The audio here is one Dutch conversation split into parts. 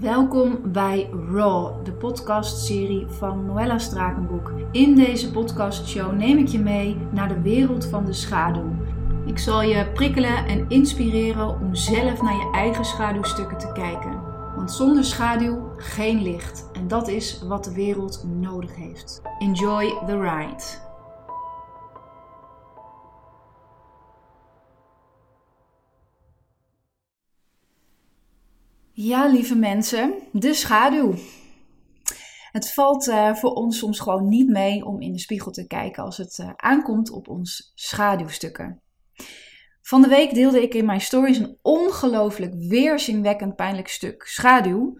Welkom bij Raw, de podcastserie van Noella's Drakenboek. In deze podcastshow neem ik je mee naar de wereld van de schaduw. Ik zal je prikkelen en inspireren om zelf naar je eigen schaduwstukken te kijken. Want zonder schaduw geen licht. En dat is wat de wereld nodig heeft. Enjoy the ride. Ja, lieve mensen, de schaduw. Het valt voor ons soms gewoon niet mee om in de spiegel te kijken als het aankomt op ons schaduwstukken. Van de week deelde ik in mijn stories een ongelooflijk weerzinwekkend pijnlijk stuk schaduw,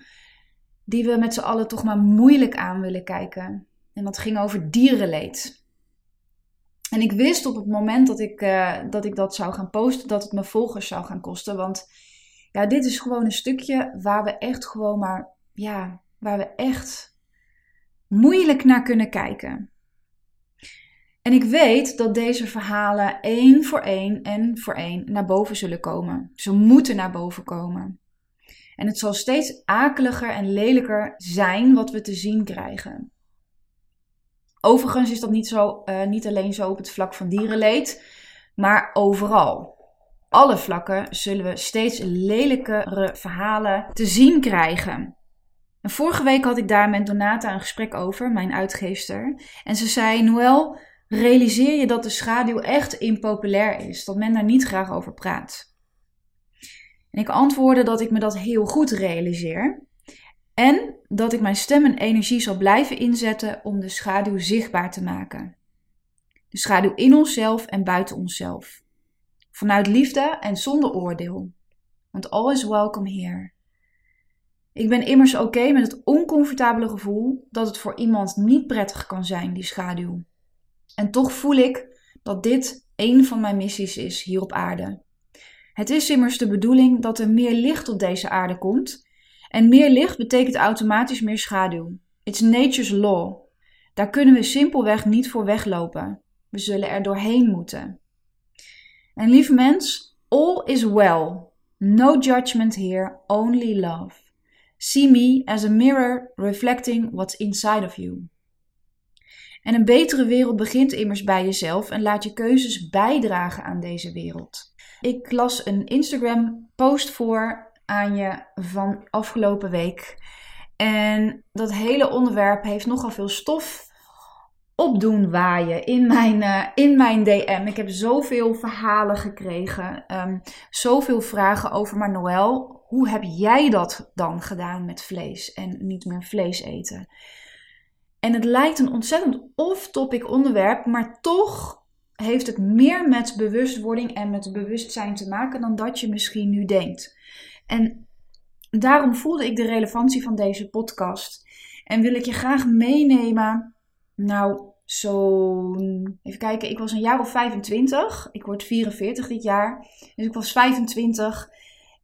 die we met z'n allen toch maar moeilijk aan willen kijken. En dat ging over dierenleed. En ik wist op het moment dat ik dat zou gaan posten, dat het me volgers zou gaan kosten, want... ja, dit is gewoon een stukje waar we echt gewoon maar, ja, waar we echt moeilijk naar kunnen kijken. En ik weet dat deze verhalen één voor één naar boven zullen komen. Ze moeten naar boven komen. En het zal steeds akeliger en lelijker zijn wat we te zien krijgen. Overigens is dat niet alleen zo op het vlak van dierenleed, maar overal. Alle vlakken zullen we steeds lelijkere verhalen te zien krijgen. En vorige week had ik daar met Donata een gesprek over, mijn uitgeefster. En ze zei, Noël, realiseer je dat de schaduw echt impopulair is? Dat men daar niet graag over praat. En ik antwoordde dat ik me dat heel goed realiseer. En dat ik mijn stem en energie zal blijven inzetten om de schaduw zichtbaar te maken. De schaduw in onszelf en buiten onszelf. Vanuit liefde en zonder oordeel. Want all is welcome here. Ik ben immers oké met het oncomfortabele gevoel dat het voor iemand niet prettig kan zijn, die schaduw. En toch voel ik dat dit een van mijn missies is hier op aarde. Het is immers de bedoeling dat er meer licht op deze aarde komt. En meer licht betekent automatisch meer schaduw. It's nature's law. Daar kunnen we simpelweg niet voor weglopen. We zullen er doorheen moeten. En lieve mens, all is well. No judgment here, only love. See me as a mirror reflecting what's inside of you. En een betere wereld begint immers bij jezelf en laat je keuzes bijdragen aan deze wereld. Ik las een Instagram post voor aan je van afgelopen week. En dat hele onderwerp heeft nogal veel stof opdoen waaien in mijn DM. Ik heb zoveel verhalen gekregen. Zoveel vragen over, maar Noël, hoe heb jij dat dan gedaan met vlees en niet meer vlees eten? En het lijkt een ontzettend off-topic onderwerp, maar toch heeft het meer met bewustwording en met bewustzijn te maken dan dat je misschien nu denkt. En daarom voelde ik de relevantie van deze podcast. En wil ik je graag meenemen... nou, even kijken, ik was een jaar of 25. Ik word 44 dit jaar. Dus ik was 25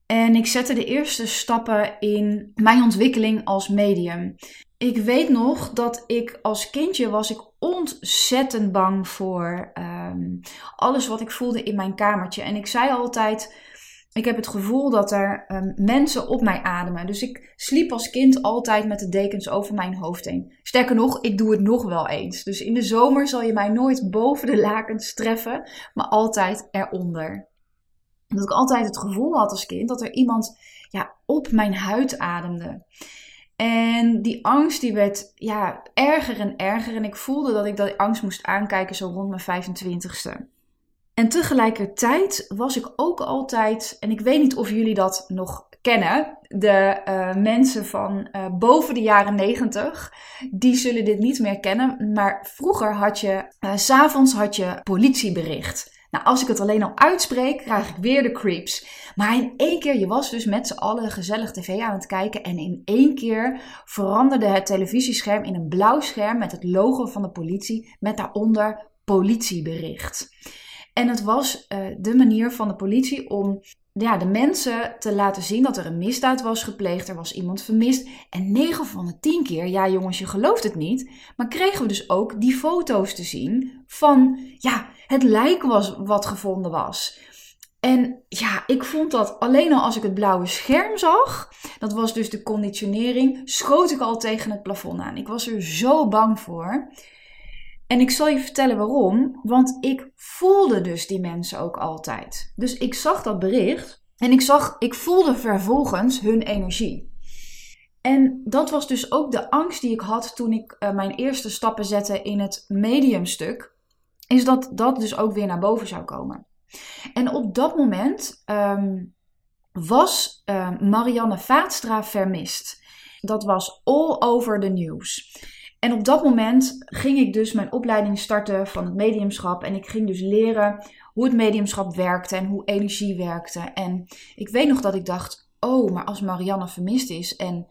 en ik zette de eerste stappen in mijn ontwikkeling als medium. Ik weet nog dat ik als kindje was ik ontzettend bang voor alles wat ik voelde in mijn kamertje. En ik zei altijd... ik heb het gevoel dat er mensen op mij ademen. Dus ik sliep als kind altijd met de dekens over mijn hoofd heen. Sterker nog, ik doe het nog wel eens. Dus in de zomer zal je mij nooit boven de lakens treffen, maar altijd eronder. Dat ik altijd het gevoel had als kind dat er iemand op mijn huid ademde. En die angst die werd erger en erger. En ik voelde dat ik die angst moest aankijken zo rond mijn 25ste. En tegelijkertijd was ik ook altijd, en ik weet niet of jullie dat nog kennen, de mensen van boven de jaren 90, die zullen dit niet meer kennen. Maar vroeger had je, 's avonds had je politiebericht. Nou, als ik het alleen al uitspreek, krijg ik weer de creeps. Maar in één keer, je was dus met z'n allen gezellig tv aan het kijken. En in één keer veranderde het televisiescherm in een blauw scherm met het logo van de politie. Met daaronder politiebericht. En het was de manier van de politie om de mensen te laten zien dat er een misdaad was gepleegd. Er was iemand vermist. En 9 van de 10 keer, ja jongens, je gelooft het niet. Maar kregen we dus ook die foto's te zien van het lijk wat gevonden was. En ja, ik vond dat alleen al als ik het blauwe scherm zag, dat was dus de conditionering, schoot ik al tegen het plafond aan. Ik was er zo bang voor. En ik zal je vertellen waarom, want ik voelde dus die mensen ook altijd. Dus ik zag dat bericht en ik voelde vervolgens hun energie. En dat was dus ook de angst die ik had toen ik mijn eerste stappen zette in het mediumstuk, is dat dat dus ook weer naar boven zou komen. En op dat moment was Marianne Vaatstra vermist. Dat was all over the news. En op dat moment ging ik dus mijn opleiding starten van het mediumschap. En ik ging dus leren hoe het mediumschap werkte en hoe energie werkte. En ik weet nog dat ik dacht, oh, maar als Marianne vermist is en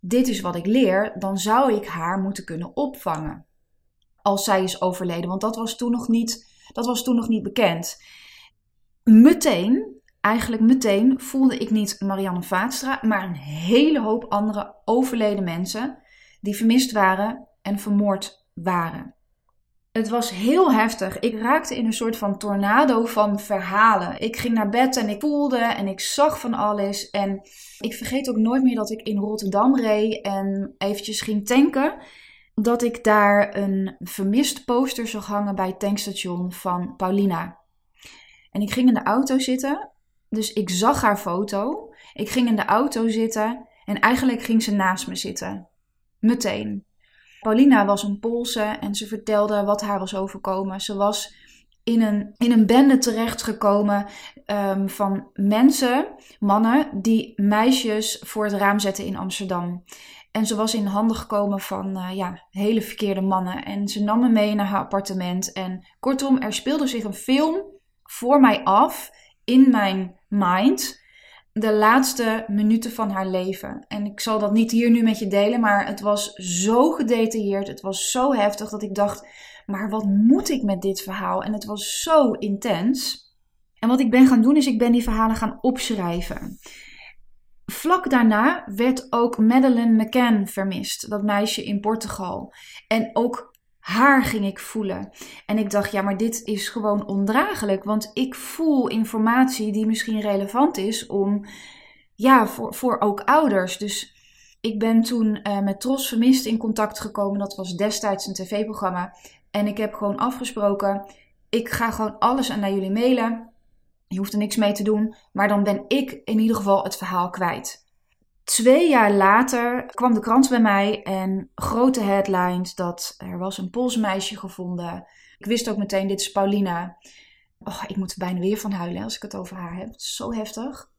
dit is wat ik leer, dan zou ik haar moeten kunnen opvangen als zij is overleden. Want dat was toen nog niet bekend. Meteen voelde ik niet Marianne Vaatstra, maar een hele hoop andere overleden mensen die vermist waren en vermoord waren. Het was heel heftig. Ik raakte in een soort van tornado van verhalen. Ik ging naar bed en ik voelde en ik zag van alles. En ik vergeet ook nooit meer dat ik in Rotterdam reed en eventjes ging tanken. Dat ik daar een vermist poster zag hangen bij het tankstation van Paulina. En ik ging in de auto zitten, dus ik zag haar foto. Ik ging in de auto zitten en eigenlijk ging ze naast me zitten. Meteen. Paulina was een Poolse en ze vertelde wat haar was overkomen. Ze was in een bende terechtgekomen van mensen, mannen, die meisjes voor het raam zetten in Amsterdam. En ze was in handen gekomen van hele verkeerde mannen. En ze nam me mee naar haar appartement. En kortom, er speelde zich een film voor mij af in mijn mind de laatste minuten van haar leven. En ik zal dat niet hier nu met je delen, maar het was zo gedetailleerd, het was zo heftig dat ik dacht, maar wat moet ik met dit verhaal? En het was zo intens. En wat ik ben gaan doen is, ik ben die verhalen gaan opschrijven. Vlak daarna werd ook Madeleine McCann vermist, dat meisje in Portugal. En ook haar ging ik voelen. En ik dacht, ja, maar dit is gewoon ondraaglijk. Want ik voel informatie die misschien relevant is om, voor ook ouders. Dus ik ben toen met Tros Vermist in contact gekomen. Dat was destijds een tv-programma. En ik heb gewoon afgesproken, ik ga gewoon alles naar jullie mailen. Je hoeft er niks mee te doen. Maar dan ben ik in ieder geval het verhaal kwijt. 2 jaar later kwam de krant bij mij en grote headlines dat er was een Pools meisje gevonden. Ik wist ook meteen, dit is Paulina. Oh, ik moet er bijna weer van huilen als ik het over haar heb. Het is zo heftig.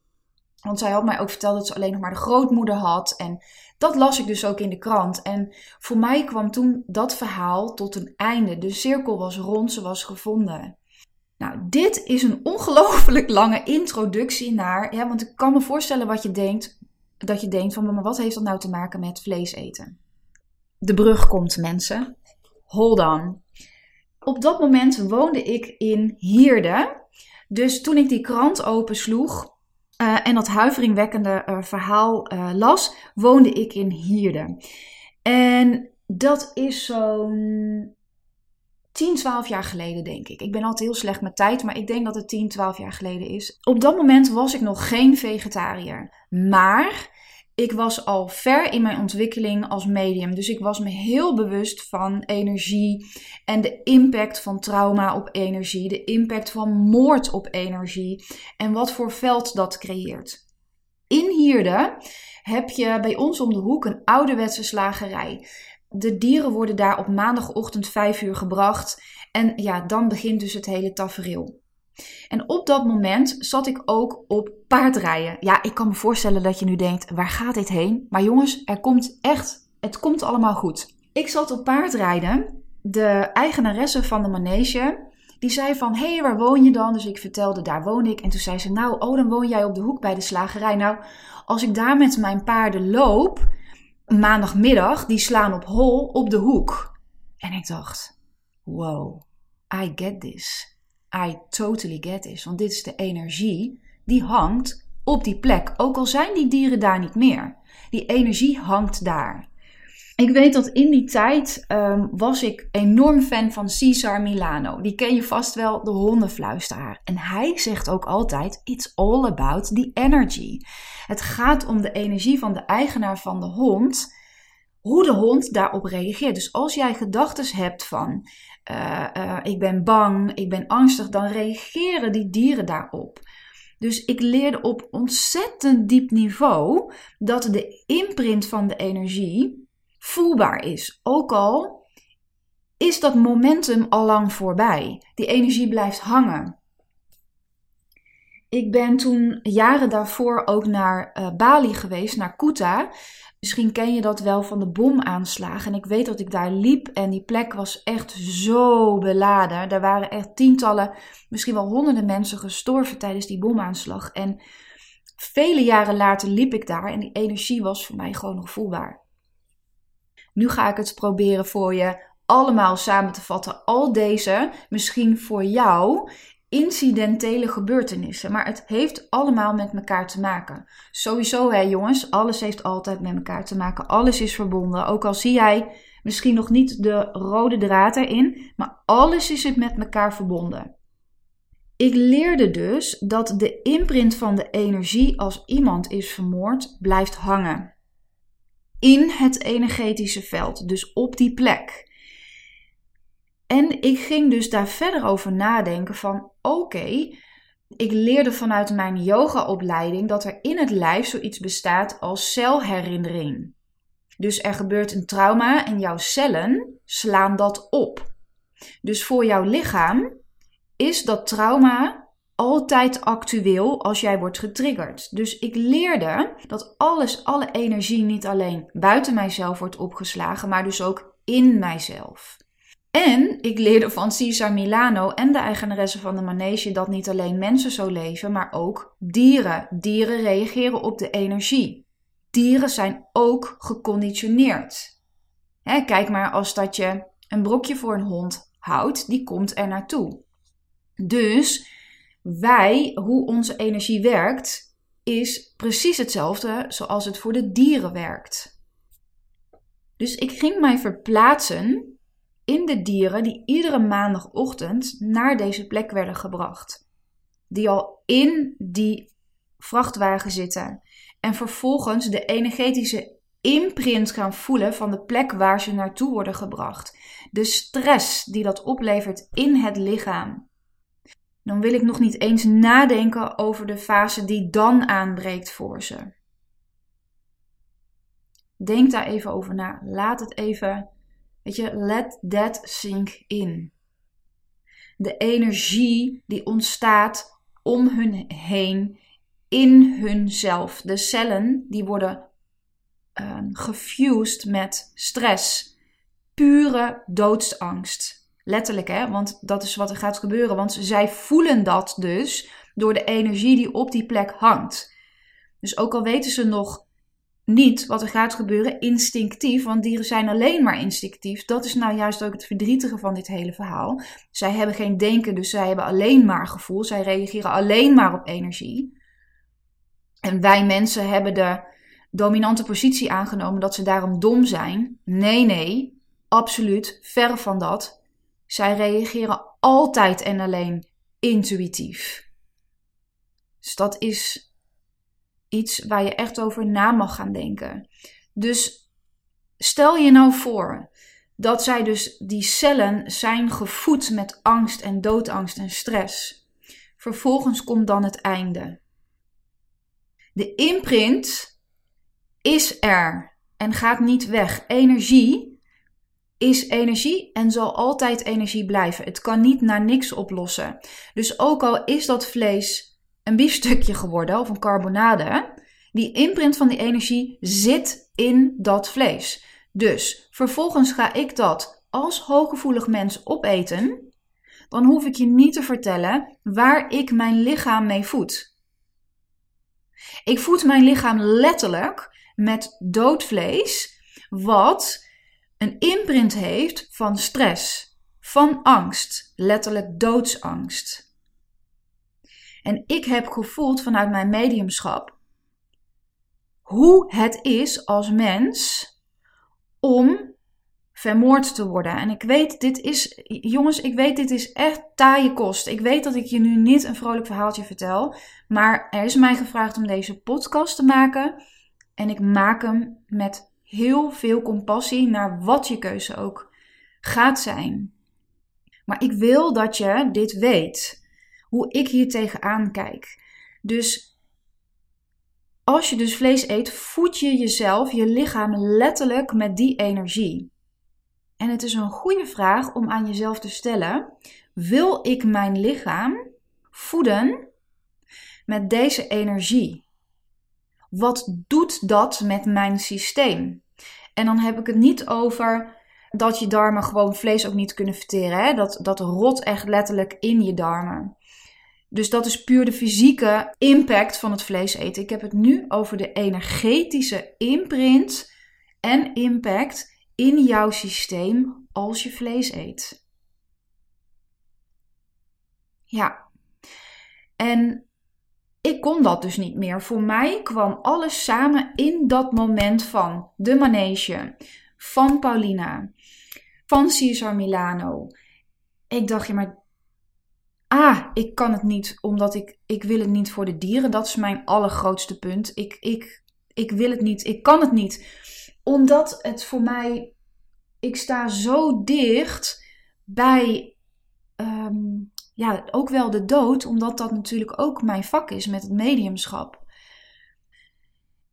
Want zij had mij ook verteld dat ze alleen nog maar de grootmoeder had. En dat las ik dus ook in de krant. En voor mij kwam toen dat verhaal tot een einde. De cirkel was rond, ze was gevonden. Nou, dit is een ongelooflijk lange introductie naar... Ja, want ik kan me voorstellen wat je denkt... Dat je denkt van, maar wat heeft dat nou te maken met vlees eten? De brug komt, mensen. Hold on. Op dat moment woonde ik in Heerde. Dus toen ik die krant opensloeg en dat huiveringwekkende verhaal las, woonde ik in Heerde. En dat is zo'n 10, 12 jaar geleden, denk ik. Ik ben altijd heel slecht met tijd, maar ik denk dat het 10, 12 jaar geleden is. Op dat moment was ik nog geen vegetariër. Maar ik was al ver in mijn ontwikkeling als medium. Dus ik was me heel bewust van energie en de impact van trauma op energie. De impact van moord op energie en wat voor veld dat creëert. In Hierden heb je bij ons om de hoek een ouderwetse slagerij. De dieren worden daar op maandagochtend 5 uur gebracht. En ja, dan begint dus het hele tafereel. En op dat moment zat ik ook op paardrijden. Ja, ik kan me voorstellen dat je nu denkt, waar gaat dit heen? Maar jongens, het komt allemaal goed. Ik zat op paardrijden. De eigenaresse van de manege, die zei van, hé, waar woon je dan? Dus ik vertelde, daar woon ik. En toen zei ze, nou, oh, dan woon jij op de hoek bij de slagerij. Nou, als ik daar met mijn paarden loop... Maandagmiddag, die slaan op hol op de hoek. En ik dacht, wow, I get this. I totally get this. Want dit is de energie die hangt op die plek. Ook al zijn die dieren daar niet meer. Die energie hangt daar. Ik weet dat in die tijd was ik enorm fan van Cesar Millan. Die ken je vast wel, de hondenfluisteraar. En hij zegt ook altijd, it's all about the energy. Het gaat om de energie van de eigenaar van de hond, hoe de hond daarop reageert. Dus als jij gedachten hebt van, ik ben bang, ik ben angstig, dan reageren die dieren daarop. Dus ik leerde op ontzettend diep niveau dat de imprint van de energie voelbaar is. Ook al is dat momentum al lang voorbij. Die energie blijft hangen. Ik ben toen jaren daarvoor ook naar Bali geweest, naar Kuta. Misschien ken je dat wel van de bomaanslagen. En ik weet dat ik daar liep en die plek was echt zo beladen. Daar waren echt tientallen, misschien wel honderden mensen gestorven tijdens die bomaanslag. En vele jaren later liep ik daar en die energie was voor mij gewoon nog voelbaar. Nu ga ik het proberen voor je allemaal samen te vatten. Al deze, misschien voor jou, incidentele gebeurtenissen. Maar het heeft allemaal met elkaar te maken. Sowieso hè jongens, alles heeft altijd met elkaar te maken. Alles is verbonden. Ook al zie jij misschien nog niet de rode draad erin. Maar alles is het met elkaar verbonden. Ik leerde dus dat de imprint van de energie als iemand is vermoord, blijft hangen. In het energetische veld, dus op die plek. En ik ging dus daar verder over nadenken van oké, ik leerde vanuit mijn yogaopleiding dat er in het lijf zoiets bestaat als celherinnering. Dus er gebeurt een trauma en jouw cellen slaan dat op. Dus voor jouw lichaam is dat trauma altijd actueel als jij wordt getriggerd. Dus ik leerde dat alle energie niet alleen buiten mijzelf wordt opgeslagen, maar dus ook in mijzelf. En ik leerde van Cesar Millan en de eigenaresse van de manege dat niet alleen mensen zo leven, maar ook dieren. Dieren reageren op de energie. Dieren zijn ook geconditioneerd. Hè, kijk maar als dat je een brokje voor een hond houdt, die komt er naartoe. Dus hoe onze energie werkt, is precies hetzelfde zoals het voor de dieren werkt. Dus ik ging mij verplaatsen in de dieren die iedere maandagochtend naar deze plek werden gebracht. Die al in die vrachtwagen zitten. En vervolgens de energetische imprint gaan voelen van de plek waar ze naartoe worden gebracht. De stress die dat oplevert in het lichaam. Dan wil ik nog niet eens nadenken over de fase die dan aanbreekt voor ze. Denk daar even over na. Laat het even, let that sink in. De energie die ontstaat om hun heen, in hunzelf. De cellen die worden gefused met stress. Pure doodsangst. Letterlijk hè, want dat is wat er gaat gebeuren. Want zij voelen dat dus door de energie die op die plek hangt. Dus ook al weten ze nog niet wat er gaat gebeuren, instinctief. Want dieren zijn alleen maar instinctief. Dat is nou juist ook het verdrietige van dit hele verhaal. Zij hebben geen denken, dus zij hebben alleen maar gevoel. Zij reageren alleen maar op energie. En wij mensen hebben de dominante positie aangenomen dat ze daarom dom zijn. Nee, absoluut, verre van dat. Zij reageren altijd en alleen intuïtief. Dus dat is iets waar je echt over na mag gaan denken. Dus stel je nou voor dat zij dus die cellen zijn gevoed met angst en doodangst en stress. Vervolgens komt dan het einde. De imprint is er en gaat niet weg. Energie is energie en zal altijd energie blijven. Het kan niet naar niks oplossen. Dus ook al is dat vlees een biefstukje geworden of een carbonade, die imprint van die energie zit in dat vlees. Dus vervolgens ga ik dat als hooggevoelig mens opeten, dan hoef ik je niet te vertellen waar ik mijn lichaam mee voed. Ik voed mijn lichaam letterlijk met dood vlees, wat een imprint heeft van stress, van angst, letterlijk doodsangst. En ik heb gevoeld vanuit mijn mediumschap hoe het is als mens om vermoord te worden. En ik weet, dit is... Jongens, ik weet, dit is echt taaie kost. Ik weet dat ik je nu niet een vrolijk verhaaltje vertel. Maar er is mij gevraagd om deze podcast te maken. En ik maak hem met heel veel compassie naar wat je keuze ook gaat zijn. Maar ik wil dat je dit weet. Hoe ik hier tegenaan kijk. Dus... Als je dus vlees eet, voed je jezelf, je lichaam letterlijk met die energie. En het is een goede vraag om aan jezelf te stellen: wil ik mijn lichaam voeden met deze energie? Wat doet dat met mijn systeem? En dan heb ik het niet over dat je darmen gewoon vlees ook niet kunnen verteren. Hè? Dat rot echt letterlijk in je darmen. Dus dat is puur de fysieke impact van het vlees eten. Ik heb het nu over de energetische imprint en impact in jouw systeem als je vlees eet. Ja, en ik kon dat dus niet meer. Voor mij kwam alles samen in dat moment van de manege, van Paulina, van Cesar Millan. Ik dacht, ja, maar... ik kan het niet, omdat ik wil het niet voor de dieren. Dat is mijn allergrootste punt. Ik wil het niet, ik kan het niet. Omdat het voor mij... Ik sta zo dicht bij ook wel de dood. Omdat dat natuurlijk ook mijn vak is met het mediumschap.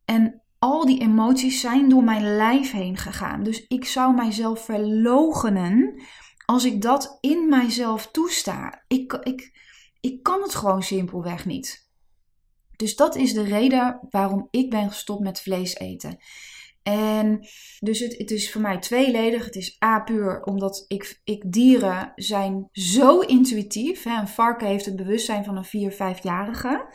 En al die emoties zijn door mijn lijf heen gegaan. Dus ik zou mijzelf verloochenen... Als ik dat in mijzelf toesta, ik kan het gewoon simpelweg niet. Dus dat is de reden waarom ik ben gestopt met vlees eten. En dus het is voor mij tweeledig. Het is puur omdat dieren zijn zo intuïtief. Hè? Een varken heeft het bewustzijn van een 4-, 5-jarige.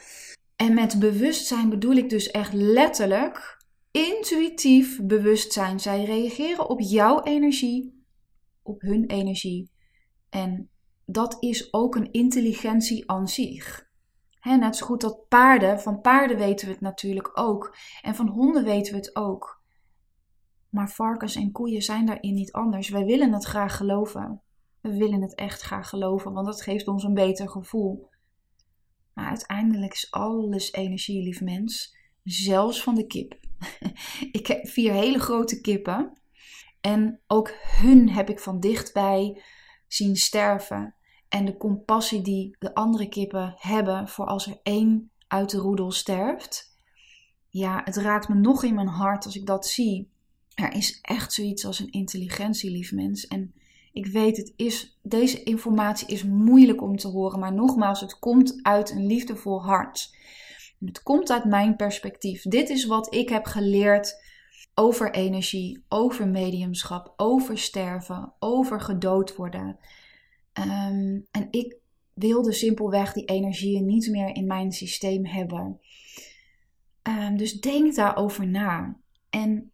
En met bewustzijn bedoel ik dus echt letterlijk intuïtief bewustzijn. Zij reageren op jouw energie. Op hun energie. En dat is ook een intelligentie aan zich. Net zo goed dat van paarden weten we het natuurlijk ook. En van honden weten we het ook. Maar varkens en koeien zijn daarin niet anders. Wij willen het graag geloven. We willen het echt graag geloven, want dat geeft ons een beter gevoel. Maar uiteindelijk is alles energie, lief mens. Zelfs van de kip. Ik heb 4 hele grote kippen. En ook hun heb ik van dichtbij zien sterven. En de compassie die de andere kippen hebben voor als er 1 uit de roedel sterft. Ja, het raakt me nog in mijn hart als ik dat zie. Er is echt zoiets als een intelligentie, lief mens. En ik weet, deze informatie is moeilijk om te horen. Maar nogmaals, het komt uit een liefdevol hart. En het komt uit mijn perspectief. Dit is wat ik heb geleerd... Over energie, over mediumschap, over sterven, over gedood worden. En ik wilde simpelweg die energieën niet meer in mijn systeem hebben. Dus denk daarover na. En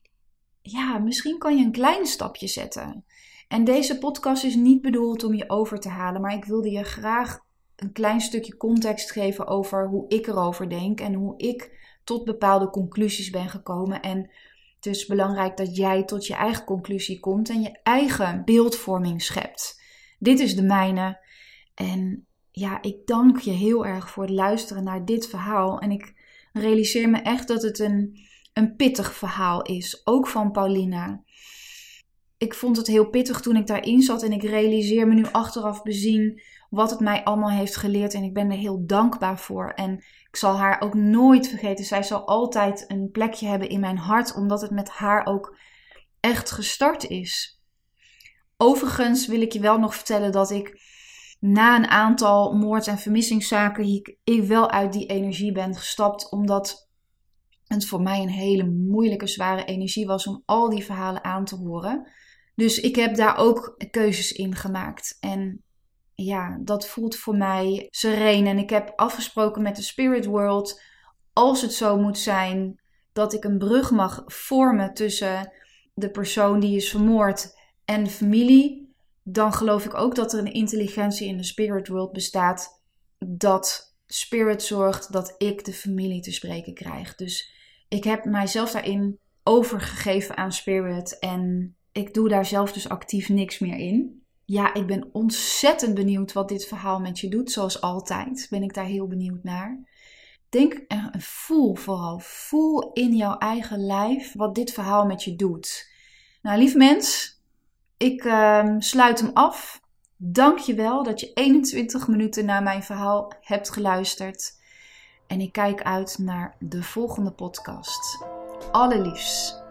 ja, misschien kan je een klein stapje zetten. En deze podcast is niet bedoeld om je over te halen. Maar ik wilde je graag een klein stukje context geven over hoe ik erover denk. En hoe ik tot bepaalde conclusies ben gekomen. En... Het is belangrijk dat jij tot je eigen conclusie komt en je eigen beeldvorming schept. Dit is de mijne. En ja, ik dank je heel erg voor het luisteren naar dit verhaal. En ik realiseer me echt dat het een pittig verhaal is. Ook van Paulina. Ik vond het heel pittig toen ik daarin zat. En ik realiseer me nu achteraf bezien wat het mij allemaal heeft geleerd. En ik ben er heel dankbaar voor. En ik zal haar ook nooit vergeten. Zij zal altijd een plekje hebben in mijn hart. Omdat het met haar ook echt gestart is. Overigens wil ik je wel nog vertellen dat ik na een aantal moord- en vermissingszaken... ik wel uit die energie ben gestapt. Omdat het voor mij een hele moeilijke, zware energie was om al die verhalen aan te horen. Dus ik heb daar ook keuzes in gemaakt. En... Ja, dat voelt voor mij sereen. En ik heb afgesproken met de spirit world, als het zo moet zijn, dat ik een brug mag vormen tussen de persoon die is vermoord en de familie. Dan geloof ik ook dat er een intelligentie in de spirit world bestaat. Dat spirit zorgt dat ik de familie te spreken krijg. Dus ik heb mijzelf daarin overgegeven aan Spirit en ik doe daar zelf dus actief niks meer in. Ja, ik ben ontzettend benieuwd wat dit verhaal met je doet. Zoals altijd ben ik daar heel benieuwd naar. Denk en voel vooral. Voel in jouw eigen lijf wat dit verhaal met je doet. Nou, lief mens, ik sluit hem af. Dank je wel dat je 21 minuten naar mijn verhaal hebt geluisterd. En ik kijk uit naar de volgende podcast. Allerliefst.